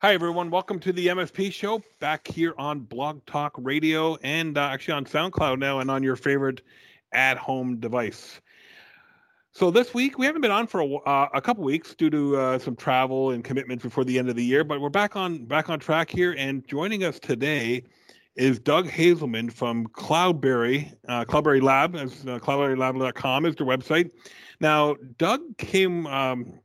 Hi, everyone. Welcome to the MSP Show, back here on Blog Talk Radio and actually on SoundCloud now and on your favorite at-home device. So this week, we haven't been on for a couple weeks due to some travel and commitments before the end of the year, but we're back on track here. And joining us today is Doug Hazelman from Cloudberry, Cloudberry Lab, as cloudberrylab.com is their website. Now, Doug came on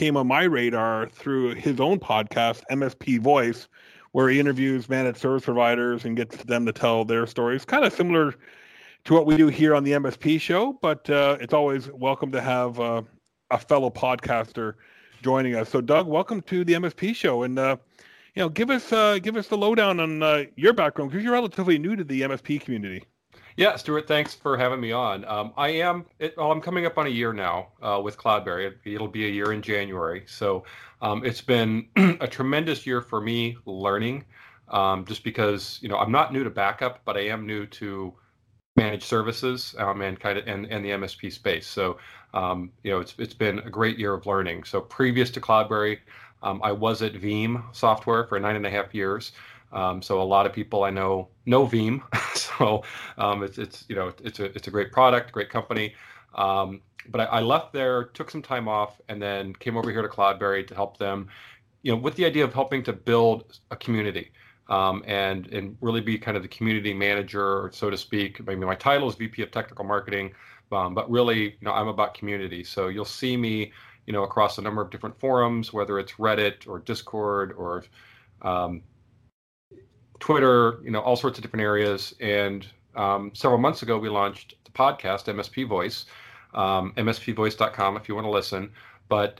my radar through his own podcast, MSP Voice, where he interviews managed service providers and gets them to tell their stories. Kind of similar to what we do here on the MSP Show, but it's always welcome to have a fellow podcaster joining us. So, Doug, welcome to the MSP Show, and give us the lowdown on your background, because you're relatively new to the MSP community. Yeah, Stuart, thanks for having me on. I'm coming up on a year now with Cloudberry. It'll be a year in January. So it's been a tremendous year for me learning, just because, I'm not new to backup, but I am new to managed services and the MSP space. So, it's been a great year of learning. So previous to Cloudberry, I was at Veeam Software for 9.5 years. So a lot of people I know Veeam. So it's a great product, great company. But I left there, took some time off, and then came over here to Cloudberry to help them, with the idea of helping to build a community, and really be kind of the community manager, so to speak. I mean, my title is VP of Technical Marketing, but really, I'm about community. So you'll see me, across a number of different forums, whether it's Reddit or Discord or Twitter, all sorts of different areas. And several months ago, we launched the podcast, MSP Voice, mspvoice.com if you want to listen. But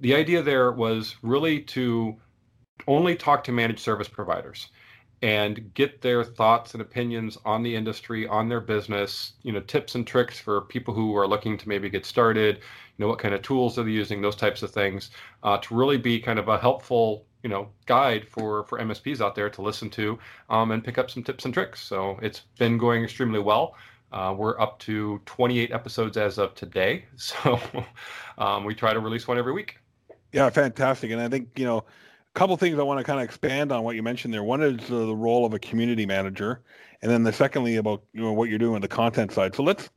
the idea there was really to only talk to managed service providers and get their thoughts and opinions on the industry, on their business, tips and tricks for people who are looking to maybe get started, what kind of tools are they using, those types of things, to really be kind of a helpful guide for MSPs out there to listen to and pick up some tips and tricks. So it's been going extremely well. We're up to 28 episodes as of today. So we try to release one every week. Yeah, fantastic. And I think, a couple things I want to kind of expand on what you mentioned there. One is the role of a community manager. And then secondly about what you're doing on the content side. So let's,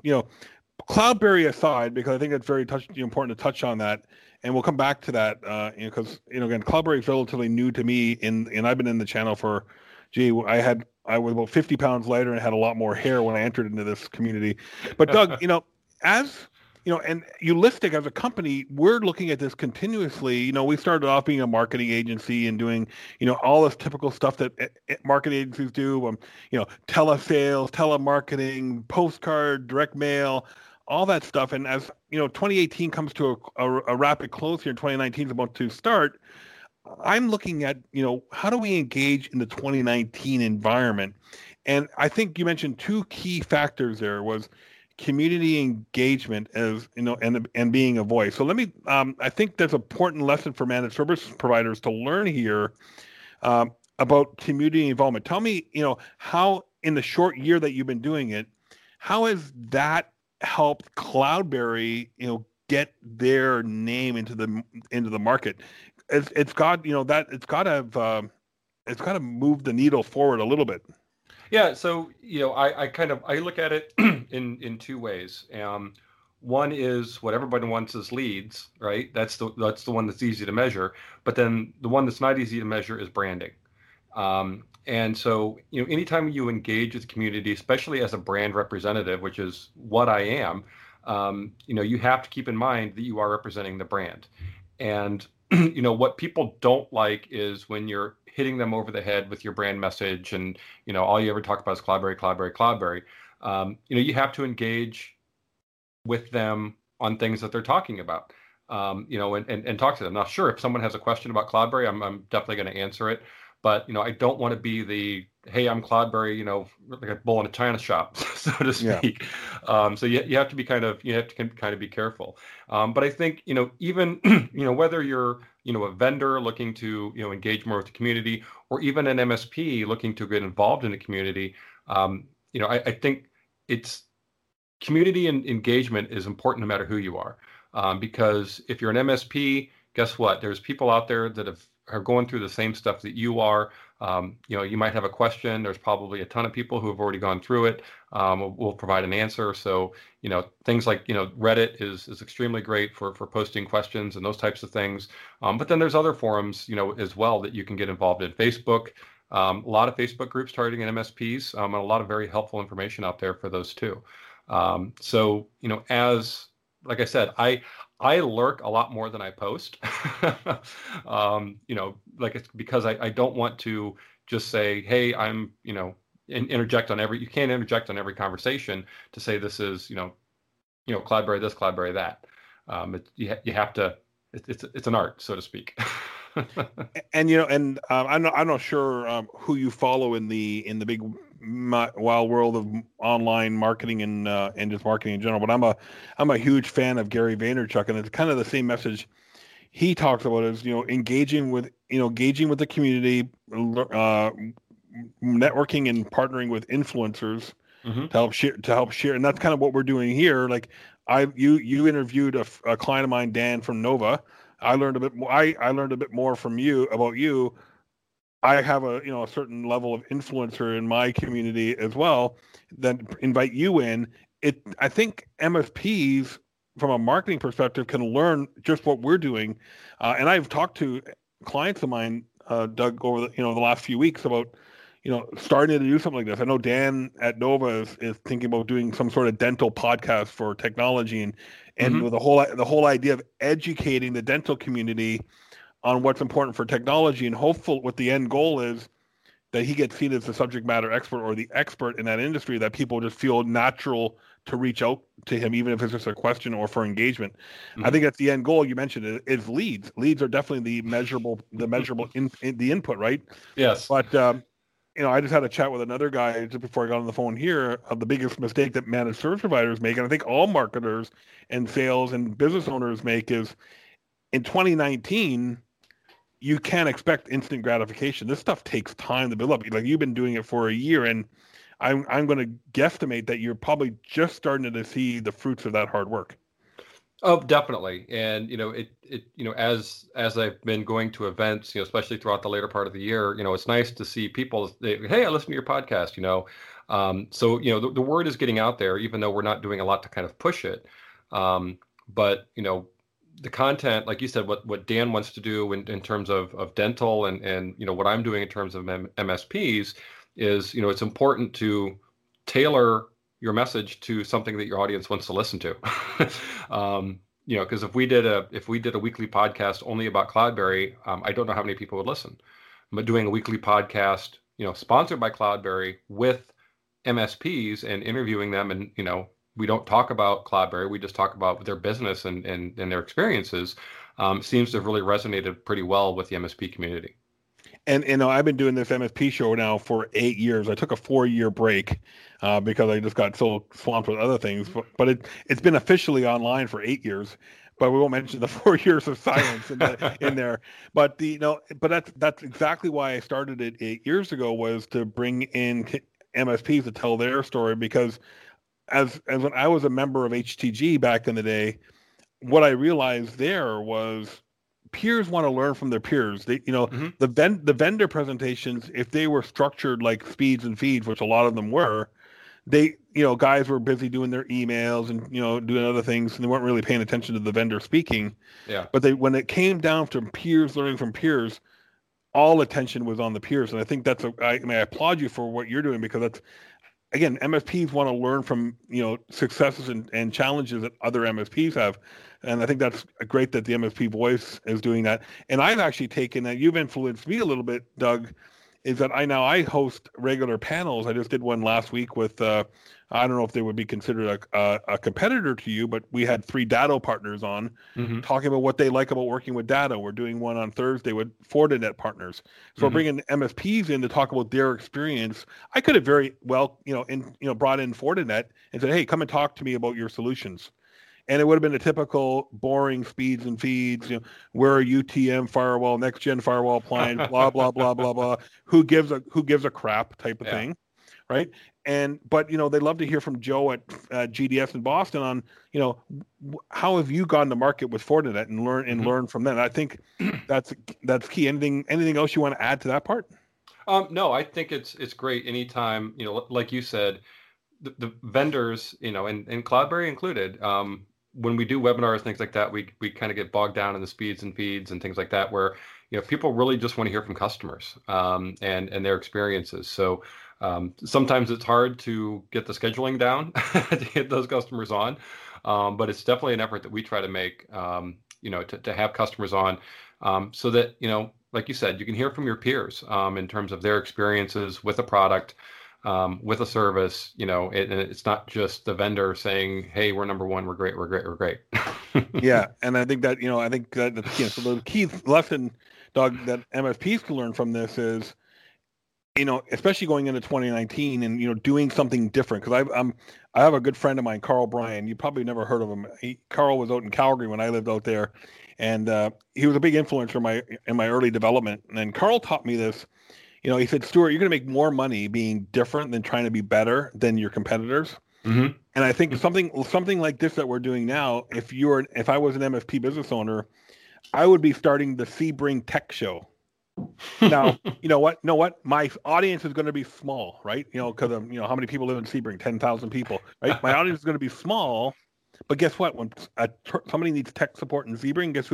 Cloudberry aside, because I think it's very important to touch on that. And we'll come back to that because, again, Cloudberry is relatively new to me, and I've been in the channel for, I was about 50 pounds lighter and had a lot more hair when I entered into this community. But Doug, and Ulistic as a company, we're looking at this continuously. We started off being a marketing agency and doing, all this typical stuff that marketing agencies do, telesales, telemarketing, postcard, direct mail, all that stuff. And as 2018 comes to a rapid close here, 2019 is about to start. I'm looking at, how do we engage in the 2019 environment? And I think you mentioned two key factors there was community engagement as, and being a voice. So let me, I think that's an important lesson for managed service providers to learn here about community involvement. Tell me, how in the short year that you've been doing it, how has that helped Cloudberry, get their name into the market? It's got, it's got to move the needle forward a little bit. Yeah. So, I look at it in two ways. One is what everybody wants is leads, right? That's the one that's easy to measure. But then the one that's not easy to measure is branding. And so, anytime you engage with the community, especially as a brand representative, which is what I am, you have to keep in mind that you are representing the brand. And, what people don't like is when you're hitting them over the head with your brand message and, all you ever talk about is Cloudberry, Cloudberry, Cloudberry. You have to engage with them on things that they're talking about, and talk to them. Now, sure, if someone has a question about Cloudberry, I'm definitely going to answer it. But, I don't want to be the, hey, I'm Cloudberry, like a bull in a china shop, so to speak. Yeah. So you have to be kind of be careful. But I think, even, whether you're, a vendor looking to, engage more with the community or even an MSP looking to get involved in the community, I think it's community and engagement is important no matter who you are. Because if you're an MSP, guess what? There's people out there that have are going through the same stuff that you are. You might have a question. There's probably a ton of people who have already gone through it. We'll provide an answer. So, things like, Reddit is extremely great for posting questions and those types of things. But then there's other forums, as well that you can get involved in. Facebook, a lot of Facebook groups targeting MSPs, and a lot of very helpful information out there for those too. Like I said, I lurk a lot more than I post, it's because I don't want to just say, hey, I'm, interject on every, you can't interject on every conversation to say this is, Cloudberry this, Cloudberry that. You have to, it's an art, so to speak. And, I'm not sure who you follow in the big wild world of online marketing and just marketing in general, but I'm a huge fan of Gary Vaynerchuk, and it's kind of the same message he talks about is, engaging with the community, networking and partnering with influencers mm-hmm. to help share. And that's kind of what we're doing here. Like you interviewed a client of mine, Dan from Nova. I learned a bit more from you about you. I have a certain level of influencer in my community as well that invite you in. I think MSPs from a marketing perspective can learn just what we're doing. And I've talked to clients of mine, Doug, over the last few weeks about, starting to do something like this. I know Dan at Nova is thinking about doing some sort of dental podcast for technology and mm-hmm. the whole idea of educating the dental community on what's important for technology, and hopeful what the end goal is that he gets seen as the subject matter expert or the expert in that industry, that people just feel natural to reach out to him, even if it's just a question or for engagement. Mm-hmm. I think that's the end goal. You mentioned it is leads. Leads are definitely the measurable input, right? Yes. But, I just had a chat with another guy just before I got on the phone here of the biggest mistake that managed service providers make. And I think all marketers and sales and business owners make is in 2019, you can't expect instant gratification. This stuff takes time to build up. Like you've been doing it for a year, and I'm going to guesstimate that you're probably just starting to see the fruits of that hard work. Oh, definitely. And as I've been going to events, especially throughout the later part of the year, it's nice to see people. Hey, I listened to your podcast. The word is getting out there, even though we're not doing a lot to kind of push it. But the content, like you said, what Dan wants to do in terms of dental and what I'm doing in terms of MSPs is, it's important to tailor your message to something that your audience wants to listen to. Because if we did a weekly podcast only about Cloudberry, I don't know how many people would listen. But doing a weekly podcast, sponsored by Cloudberry with MSPs and interviewing them and, we don't talk about Cloudberry. We just talk about their business and their experiences. Seems to have really resonated pretty well with the MSP community. And, I've been doing this MSP show now for 8 years. I took a 4-year break because I just got so swamped with other things. But it's been officially online for 8 years. But we won't mention the 4 years of silence in there. But that's exactly why I started it 8 years ago, was to bring in MSPs to tell their story, because as when I was a member of HTG back in the day, what I realized there was peers want to learn from their peers. They, mm-hmm. the vendor presentations, if they were structured like speeds and feeds, which a lot of them were, they, guys were busy doing their emails and, doing other things, and they weren't really paying attention to the vendor speaking. Yeah. But when it came down to peers learning from peers, all attention was on the peers. And I think that's I applaud you for what you're doing, because that's, again, MSPs want to learn from, successes and challenges that other MSPs have. And I think that's great that the MSP Voice is doing that. And I've actually taken that. You've influenced me a little bit, Doug, is that I host regular panels. I just did one last week with, I don't know if they would be considered a competitor to you, but we had 3 Datto partners on mm-hmm. talking about what they like about working with Datto. We're doing one on Thursday with Fortinet partners. So mm-hmm. bringing MSPs in to talk about their experience. I could have very well, brought in Fortinet and said, hey, come and talk to me about your solutions. And it would have been a typical boring speeds and feeds, where a UTM firewall, next gen firewall appliance, blah, blah, blah, blah, blah, who gives a crap type of thing. Right. But you know, they'd love to hear from Joe at GDS in Boston on, you know, how have you gone to market with Fortinet and learn from them. I think that's key. Anything else you want to add to that part? No, I think it's great. Anytime, you know, like you said, the vendors, you know, and Cloudberry included, when we do webinars, things like that, we kind of get bogged down in the speeds and feeds and things like that, where, you know, people really just want to hear from customers and their experiences. So sometimes it's hard to get the scheduling down to get those customers on, but it's definitely an effort that we try to make, you know, to have customers on so that, you know, like you said, you can hear from your peers in terms of their experiences with a product, with a service, you know, and it's not just the vendor saying, hey, we're number one, we're great, we're great, we're great. Yeah. And I think that, you know, so the key lesson, Doug, that MSPs can learn from this is, you know, especially going into 2019 and, you know, doing something different. Because I have a good friend of mine, Carl Bryan. You probably never heard of him. Carl was out in Calgary when I lived out there. And he was a big influencer in my early development. And then Carl taught me this. You know, he said, Stuart, you're going to make more money being different than trying to be better than your competitors. Mm-hmm. And I think something like this that we're doing now, if I was an MSP business owner, I would be starting the Sebring Tech Show. Now, you know what? My audience is going to be small, right? You know, because of, you know, how many people live in Sebring? 10,000 people, right? My audience is going to be small. But guess what? When somebody needs tech support in Sebring, guess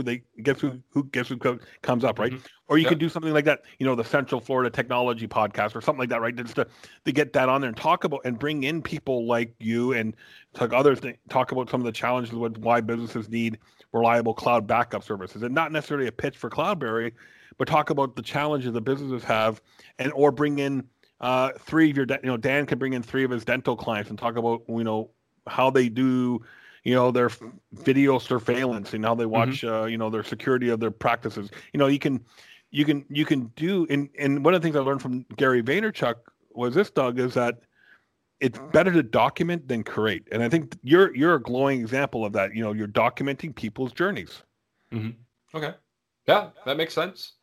who comes up, right? Mm-hmm. Or you could do something like that, you know, the Central Florida Technology Podcast or something like that, right? Just to get that on there and talk about and bring in people like you and like others to talk about some of the challenges with why businesses need reliable cloud backup services, and not necessarily a pitch for Cloudberry, but talk about the challenges that businesses have, and or bring in three of your, you know, Dan could bring in three of his dental clients and talk about, you know, how they do, you know, their video surveillance and how they watch, you know, their security of their practices. You know, you can do, and one of the things I learned from Gary Vaynerchuk was this, Doug, is that it's better to document than create. And I think you're a glowing example of that. You know, you're documenting people's journeys. Mm-hmm. Okay. Yeah, that makes sense.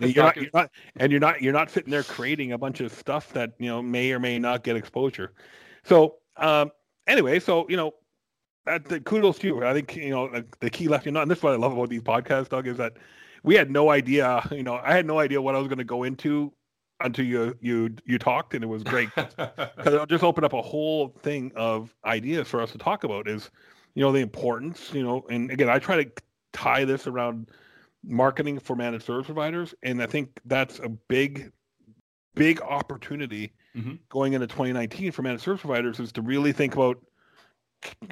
You're not sitting there creating a bunch of stuff that, you know, may or may not get exposure. So, anyway, so, you know, kudos to you. I think, you know, the key lesson, and this is what I love about these podcasts, Doug, is that we had no idea, you know, I had no idea what I was going to go into until you talked, and it was great. Because it'll just open up a whole thing of ideas for us to talk about is, you know, the importance, you know, and again, I try to tie this around marketing for managed service providers. And I think that's a big, big opportunity going into 2019 for managed service providers is to really think about,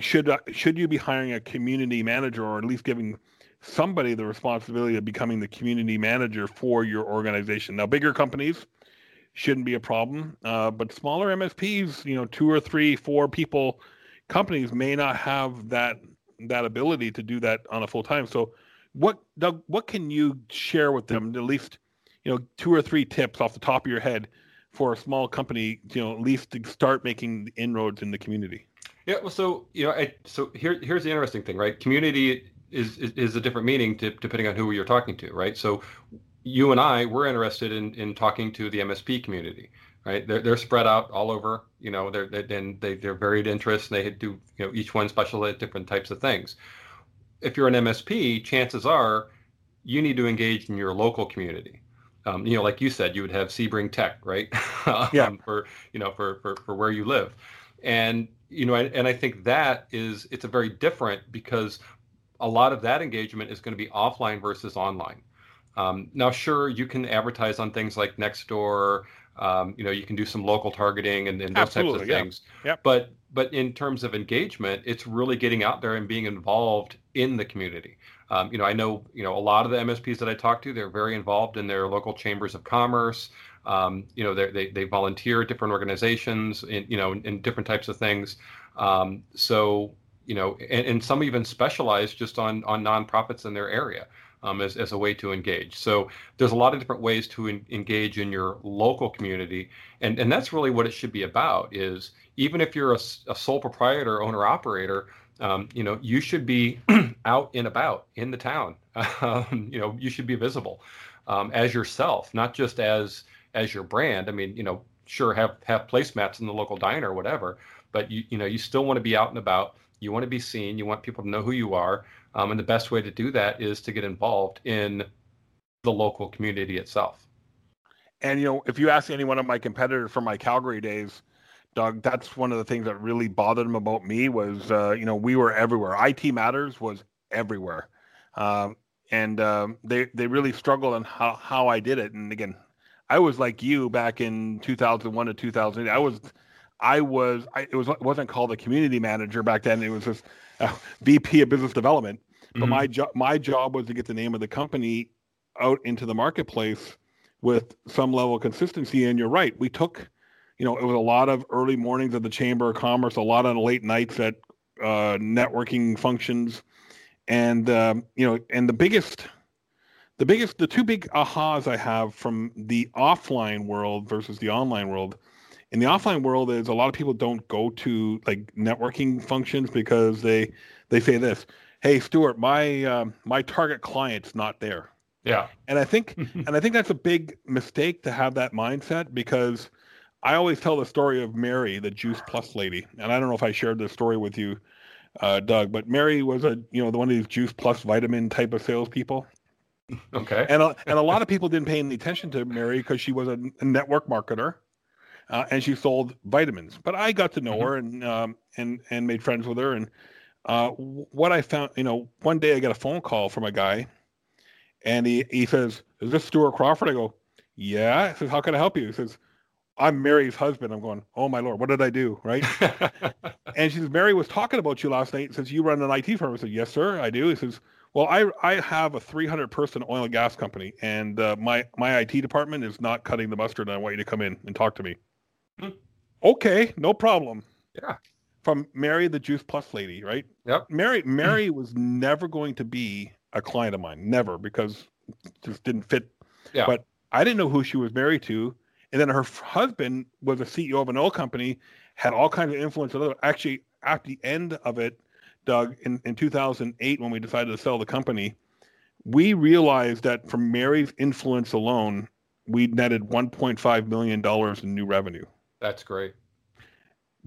should you be hiring a community manager, or at least giving somebody the responsibility of becoming the community manager for your organization? Now, bigger companies shouldn't be a problem, but smaller MSPs, you know, 2 or 3, 4 people companies may not have that ability to do that on a full time. So what, Doug, what can you share with them, at least, you know, 2 or 3 tips off the top of your head for a small company, you know, at least to start making inroads in the community? Yeah, well, so, you know, here's the interesting thing, right? Community is a different meaning depending on who you're talking to, right? So you and I, we're interested in talking to the MSP community, right? They're spread out all over, you know, they're varied interests, and they do, you know, each one special at different types of things. If you're an MSP, chances are you need to engage in your local community. You know, like you said, you would have Sebring Tech, right? Yeah. For where you live. And, you know, and I think that it's a very different, because a lot of that engagement is going to be offline versus online. Now, sure, you can advertise on things like Nextdoor, you know, you can do some local targeting and those types of things. Yep. But in terms of engagement, it's really getting out there and being involved in the community. You know, I know, you know, a lot of the MSPs that I talk to, they're very involved in their local chambers of commerce. You know, they volunteer at different organizations, in different types of things. So, you know, and some even specialize just on nonprofits in their area as a way to engage. So there's a lot of different ways to engage in your local community. And that's really what it should be about, is even if you're a sole proprietor, owner, operator, you know, you should be out and about in the town. You know, you should be visible as yourself, not just as your brand. I mean, you know, sure have placemats in the local diner or whatever, but you still want to be out and about. You want to be seen. You want people to know who you are. And the best way to do that is to get involved in the local community itself. And, if you ask any one of my competitors from my Calgary days, Doug, that's one of the things that really bothered them about me was, we were everywhere. IT Matters was everywhere. They really struggled on how I did it. And again, I was like you back in 2001 to 2008. It wasn't called a community manager back then. It was just VP of business development. But mm-hmm. my job was to get the name of the company out into the marketplace with some level of consistency. And you're right. We took, it was a lot of early mornings at the Chamber of Commerce, a lot of late nights at networking functions. And, and the two big ahas I have from the offline world versus the online world. In the offline world is a lot of people don't go to like networking functions because they say this, hey, Stuart, my target client's not there. Yeah. And I think that's a big mistake to have that mindset, because I always tell the story of Mary, the Juice Plus lady. And I don't know if I shared this story with you, Doug, but Mary was one of these Juice Plus vitamin type of salespeople. Okay. And a lot of people didn't pay any attention to Mary because she was a network marketer. And she sold vitamins, but I got to know her and made friends with her. And what I found, one day I got a phone call from a guy, and he says, "Is this Stuart Crawford?" I go, "Yeah." He says, "How can I help you?" He says, "I'm Mary's husband." I'm going, "Oh my Lord, what did I do?" Right? And she says, "Mary was talking about you last night. Says you run an IT firm." I said, "Yes, sir, I do." He says, "Well, I have a 300-person oil and gas company, and my IT department is not cutting the mustard, and I want you to come in and talk to me." Okay, no problem. Yeah. From Mary, the Juice Plus lady, right? Yep. Mary was never going to be a client of mine, never, because it just didn't fit. Yeah. But I didn't know who she was married to. And then her husband was a CEO of an oil company, had all kinds of influence. Actually, at the end of it, Doug, in 2008, when we decided to sell the company, we realized that from Mary's influence alone, we netted $1.5 million in new revenue. That's great.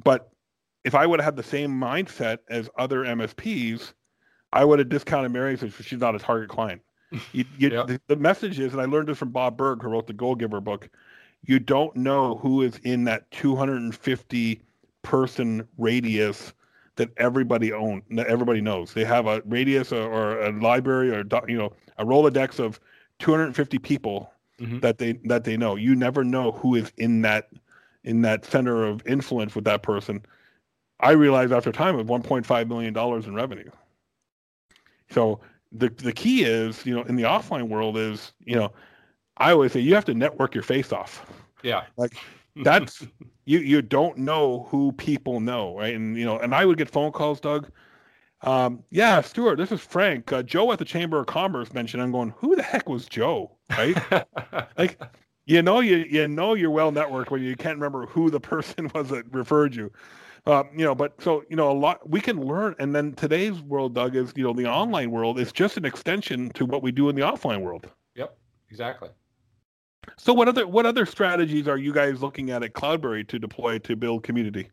But if I would have had the same mindset as other MSPs, I would have discounted Mary and said, she's not a target client. Yeah. The message is, and I learned this from Bob Berg, who wrote the Goal Giver book, you don't know who is in that 250-person radius that everybody knows. They have a radius or a library or a Rolodex of 250 people mm-hmm. that they know. You never know who is in that center of influence with that person. I realized after time of $1.5 million in revenue. So the key is, in the offline world is, I always say you have to network your face off. Yeah. Like that's, you don't know who people know. Right. And, and I would get phone calls, Doug. Yeah, Stuart, this is Frank. Joe at the Chamber of Commerce mentioned, I'm going, who the heck was Joe? Right. Like, you're well networked when you can't remember who the person was that referred you, a lot we can learn. And then today's world, Doug, is, the online world is just an extension to what we do in the offline world. Yep, exactly. So what other strategies are you guys looking at Cloudberry to deploy to build community?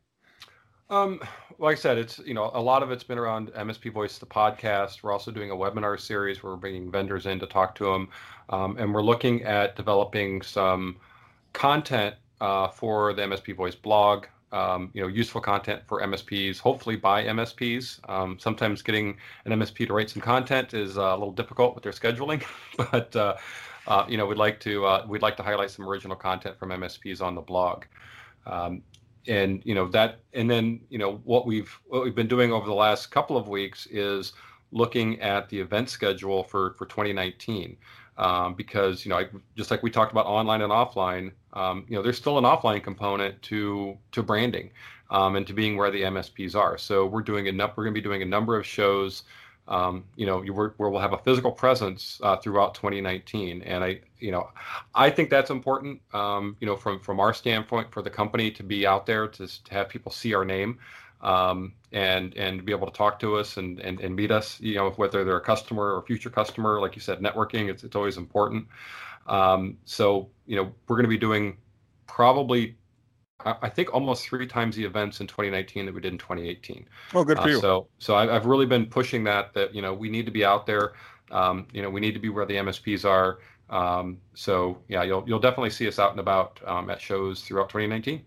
Like I said, it's, a lot of it's been around MSP Voice, the podcast. We're also doing a webinar series where we're bringing vendors in to talk to them. And we're looking at developing some content for the MSP Voice blog, useful content for MSPs, hopefully by MSPs. Sometimes getting an MSP to write some content is a little difficult with their scheduling, but, we'd like to highlight some original content from MSPs on the blog. What we've been doing over the last couple of weeks is looking at the event schedule for 2019, because just like we talked about online and offline, there's still an offline component to branding and to being where the MSPs are. So we're going to be doing a number of shows, where we'll have a physical presence throughout 2019, and I think that's important. From our standpoint, for the company to be out there, to have people see our name, and be able to talk to us and meet us. Whether they're a customer or future customer, like you said, networking it's always important. We're going to be doing probably I think almost 3 times the events in 2019 that we did in 2018. Oh, good for you. So I've really been pushing that, you know, we need to be out there. You know, we need to be where the MSPs are. So yeah, you'll definitely see us out and about at shows throughout 2019.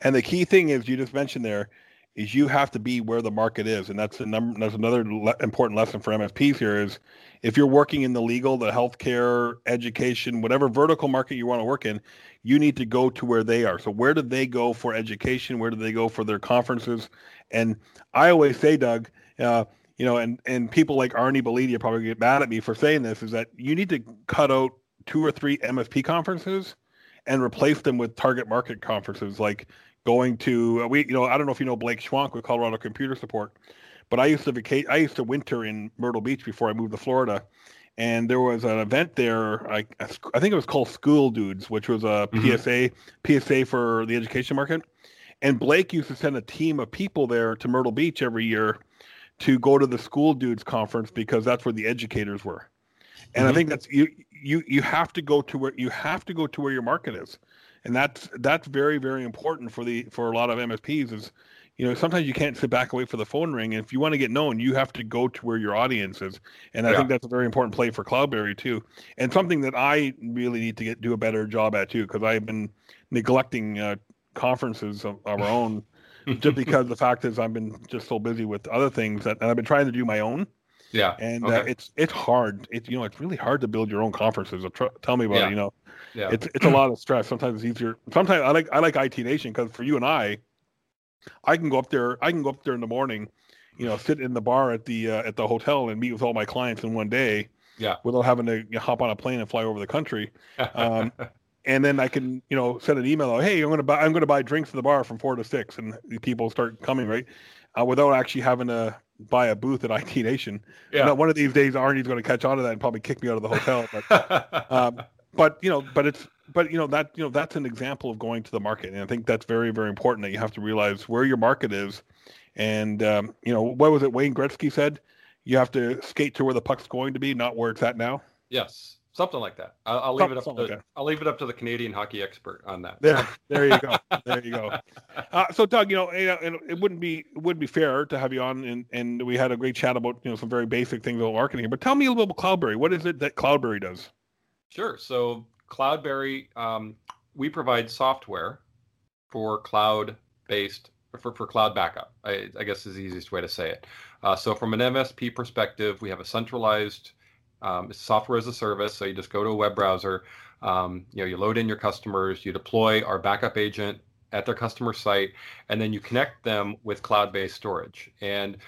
And the key thing is, you just mentioned there, is you have to be where the market is. And that's another important lesson for MSPs here is if you're working in the legal, the healthcare, education, whatever vertical market you want to work in, you need to go to where they are. So where do they go for education? Where do they go for their conferences? And I always say, Doug, you know, and people like Arnie Bellini probably get mad at me for saying this, is that you need to cut out 2 or 3 MSP conferences and replace them with target market conferences, like going to I don't know if you know Blake Schwank with Colorado Computer Support, but I used to winter in Myrtle Beach before I moved to Florida, and there was an event there. I think it was called School Dudes, which was a PSA for the education market, and Blake used to send a team of people there to Myrtle Beach every year to go to the School Dudes conference because that's where the educators were. And I think that's you have to go to where your market is. And that's very, very important for a lot of MSPs is, you know, sometimes you can't sit back and wait for the phone ring. And if you want to get known, you have to go to where your audience is. And I think that's a very important play for Cloudberry too. And something that I really need to do a better job at too, because I've been neglecting conferences of our own just because the fact is I've been just so busy with other things that and I've been trying to do my own. Yeah. And it's hard. It's, you know, it's really hard to build your own conferences. Tell me about it, you know. Yeah. It's a lot of stress. Sometimes it's easier. Sometimes I like IT Nation because for you and I can go up there. I can go up there in the morning, you know, sit in the bar at the hotel and meet with all my clients in one day. Yeah. Without having to hop on a plane and fly over the country. And then I can, you know, send an email out, hey, I'm going to buy drinks at the bar from 4 to 6, and people start coming, right? Without actually having to buy a booth at IT Nation. Yeah. Now, one of these days, Arnie's going to catch on to that and probably kick me out of the hotel. But, that's an example of going to the market. And I think that's very, very important that you have to realize where your market is. And, you know, what was it Wayne Gretzky said? You have to skate to where the puck's going to be, not where it's at now. Yes. Something like that. I'll leave it up to the Canadian hockey expert on that. There you go. There you go. So, Doug, you know, it wouldn't be fair to have you on, and we had a great chat about, you know, some very basic things about marketing here. But tell me a little bit about Cloudberry. What is it that Cloudberry does? Sure. So, Cloudberry, we provide software for cloud-based for cloud backup. I guess is the easiest way to say it. So, from an MSP perspective, we have a centralized it's software as a service, so you just go to a web browser, you know, you load in your customers, you deploy our backup agent at their customer site, and then you connect them with cloud-based storage. And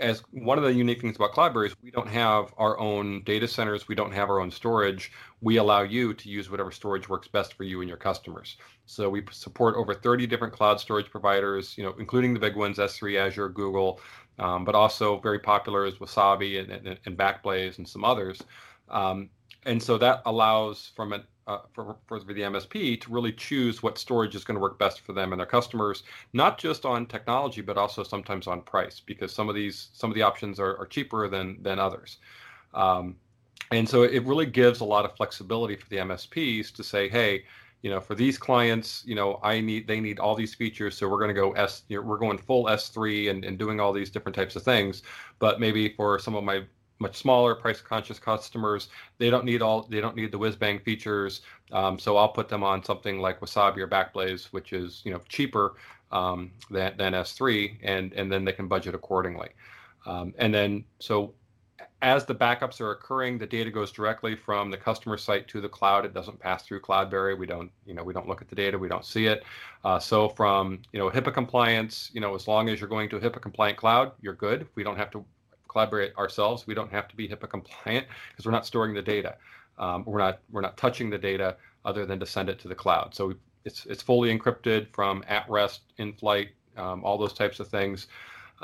as one of the unique things about Cloudberry is we don't have our own data centers, we don't have our own storage. We allow you to use whatever storage works best for you and your customers. So we support over 30 different cloud storage providers, you know, including the big ones, S3, Azure, Google, but also very popular is Wasabi and Backblaze and some others. And so that allows for the MSP to really choose what storage is going to work best for them and their customers, not just on technology, but also sometimes on price, because some of the options are cheaper than others. And so it really gives a lot of flexibility for the MSPs to say, hey, you know, for these clients, you know, they need all these features, so we're going to go we're going full S3 and doing all these different types of things. But maybe for some of my much smaller price-conscious customers, they don't need the whiz-bang features. So I'll put them on something like Wasabi or Backblaze, which is, you know, cheaper than S3, and then they can budget accordingly. And then so. As the backups are occurring, the data goes directly from the customer site to the cloud. It doesn't pass through Cloudberry. We don't look at the data. We don't see it. So from, you know, HIPAA compliance, you know, as long as you're going to a HIPAA compliant cloud, you're good. We don't have to collaborate ourselves. We don't have to be HIPAA compliant because we're not storing the data. We're not touching the data other than to send it to the cloud. So it's fully encrypted from at rest, in flight, all those types of things.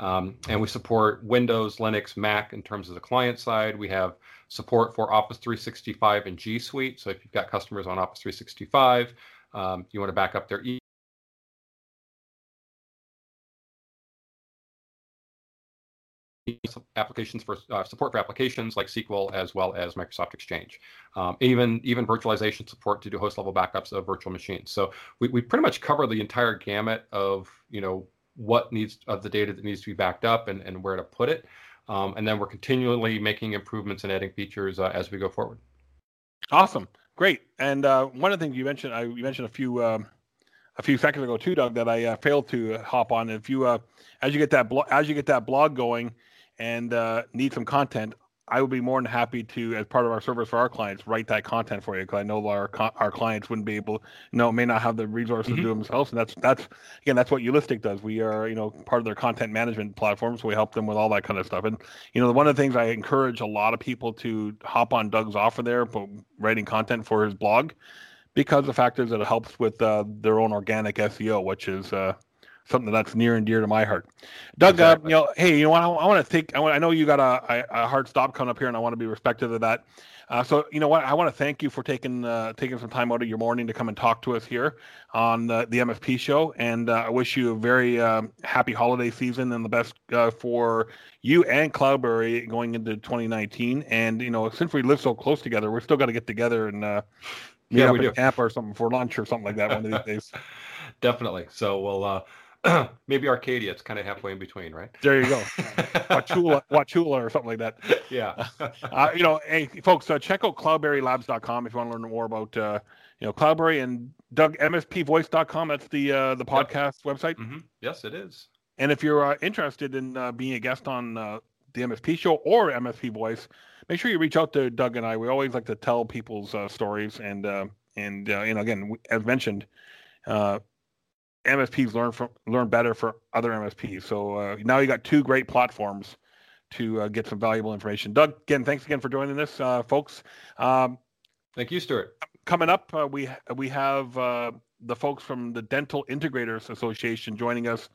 And we support Windows, Linux, Mac in terms of the client side. We have support for Office 365 and G Suite. So if you've got customers on Office 365, you want to back up their applications for support for applications like SQL as well as Microsoft Exchange, even virtualization support to do host level backups of virtual machines. So we pretty much cover the entire gamut of, you know, what needs of the data that needs to be backed up and where to put it. And then we're continually making improvements and adding features as we go forward. Awesome. Great. And one of the things you mentioned, a few seconds ago too, Doug, that I failed to hop on. If you, as you get that blog going and need some content, I would be more than happy to, as part of our service for our clients, write that content for you, because I know our clients wouldn't be able, may not have the resources to do it themselves. And that's what Ulistic does. We are, part of their content management platform, so we help them with all that kind of stuff. And, one of the things I encourage a lot of people to hop on Doug's offer there, but writing content for his blog, because the fact is that it helps with their own organic SEO, which is something that's near and dear to my heart. Doug, exactly. I want to think. I know you got a hard stop coming up here, and I want to be respectful of that. So, I want to thank you for taking some time out of your morning to come and talk to us here on the MSP show. And I wish you a very happy holiday season and the best for you and Cloudberry going into 2019. And since we live so close together, we're still got to get together and meet up at camp or something for lunch or something like that one of these days. Definitely. So we'll. Maybe Arcadia. It's kind of halfway in between, right? There you go. Wachula or something like that. Yeah. Hey, folks, check out cloudberrylabs.com if you want to learn more about, Cloudberry, and Doug, mspvoice.com. That's the podcast website. Mm-hmm. Yes, it is. And if you're interested in being a guest on the MSP show or MSP Voice, make sure you reach out to Doug and I. We always like to tell people's stories. And again, as mentioned, MSPs learn better for other MSPs. So now you got two great platforms to get some valuable information. Doug, again, thanks again for joining us, folks. Thank you, Stuart. Coming up, we have the folks from the Dental Integrators Association joining us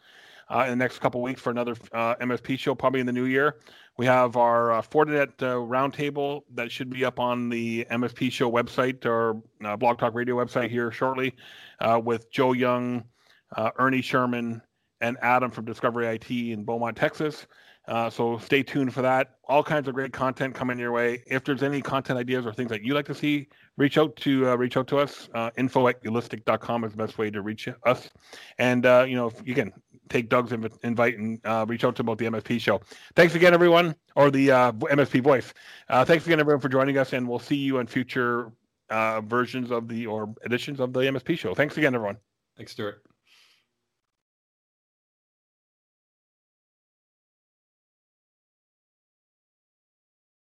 in the next couple of weeks for another MSP show, probably in the new year. We have our Fortinet roundtable that should be up on the MSP show website or Blog Talk Radio website here shortly with Joe Young, Ernie Sherman, and Adam from Discovery IT in Beaumont, Texas. So stay tuned for that. All kinds of great content coming your way. If there's any content ideas or things that you'd like to see, reach out to us. info@ulistic.com is the best way to reach us. And, again, take Doug's invite and reach out to him about the MSP show. Thanks again, everyone, or the MSP Voice. Thanks again, everyone, for joining us, and we'll see you in future editions of the MSP show. Thanks again, everyone. Thanks, Stuart.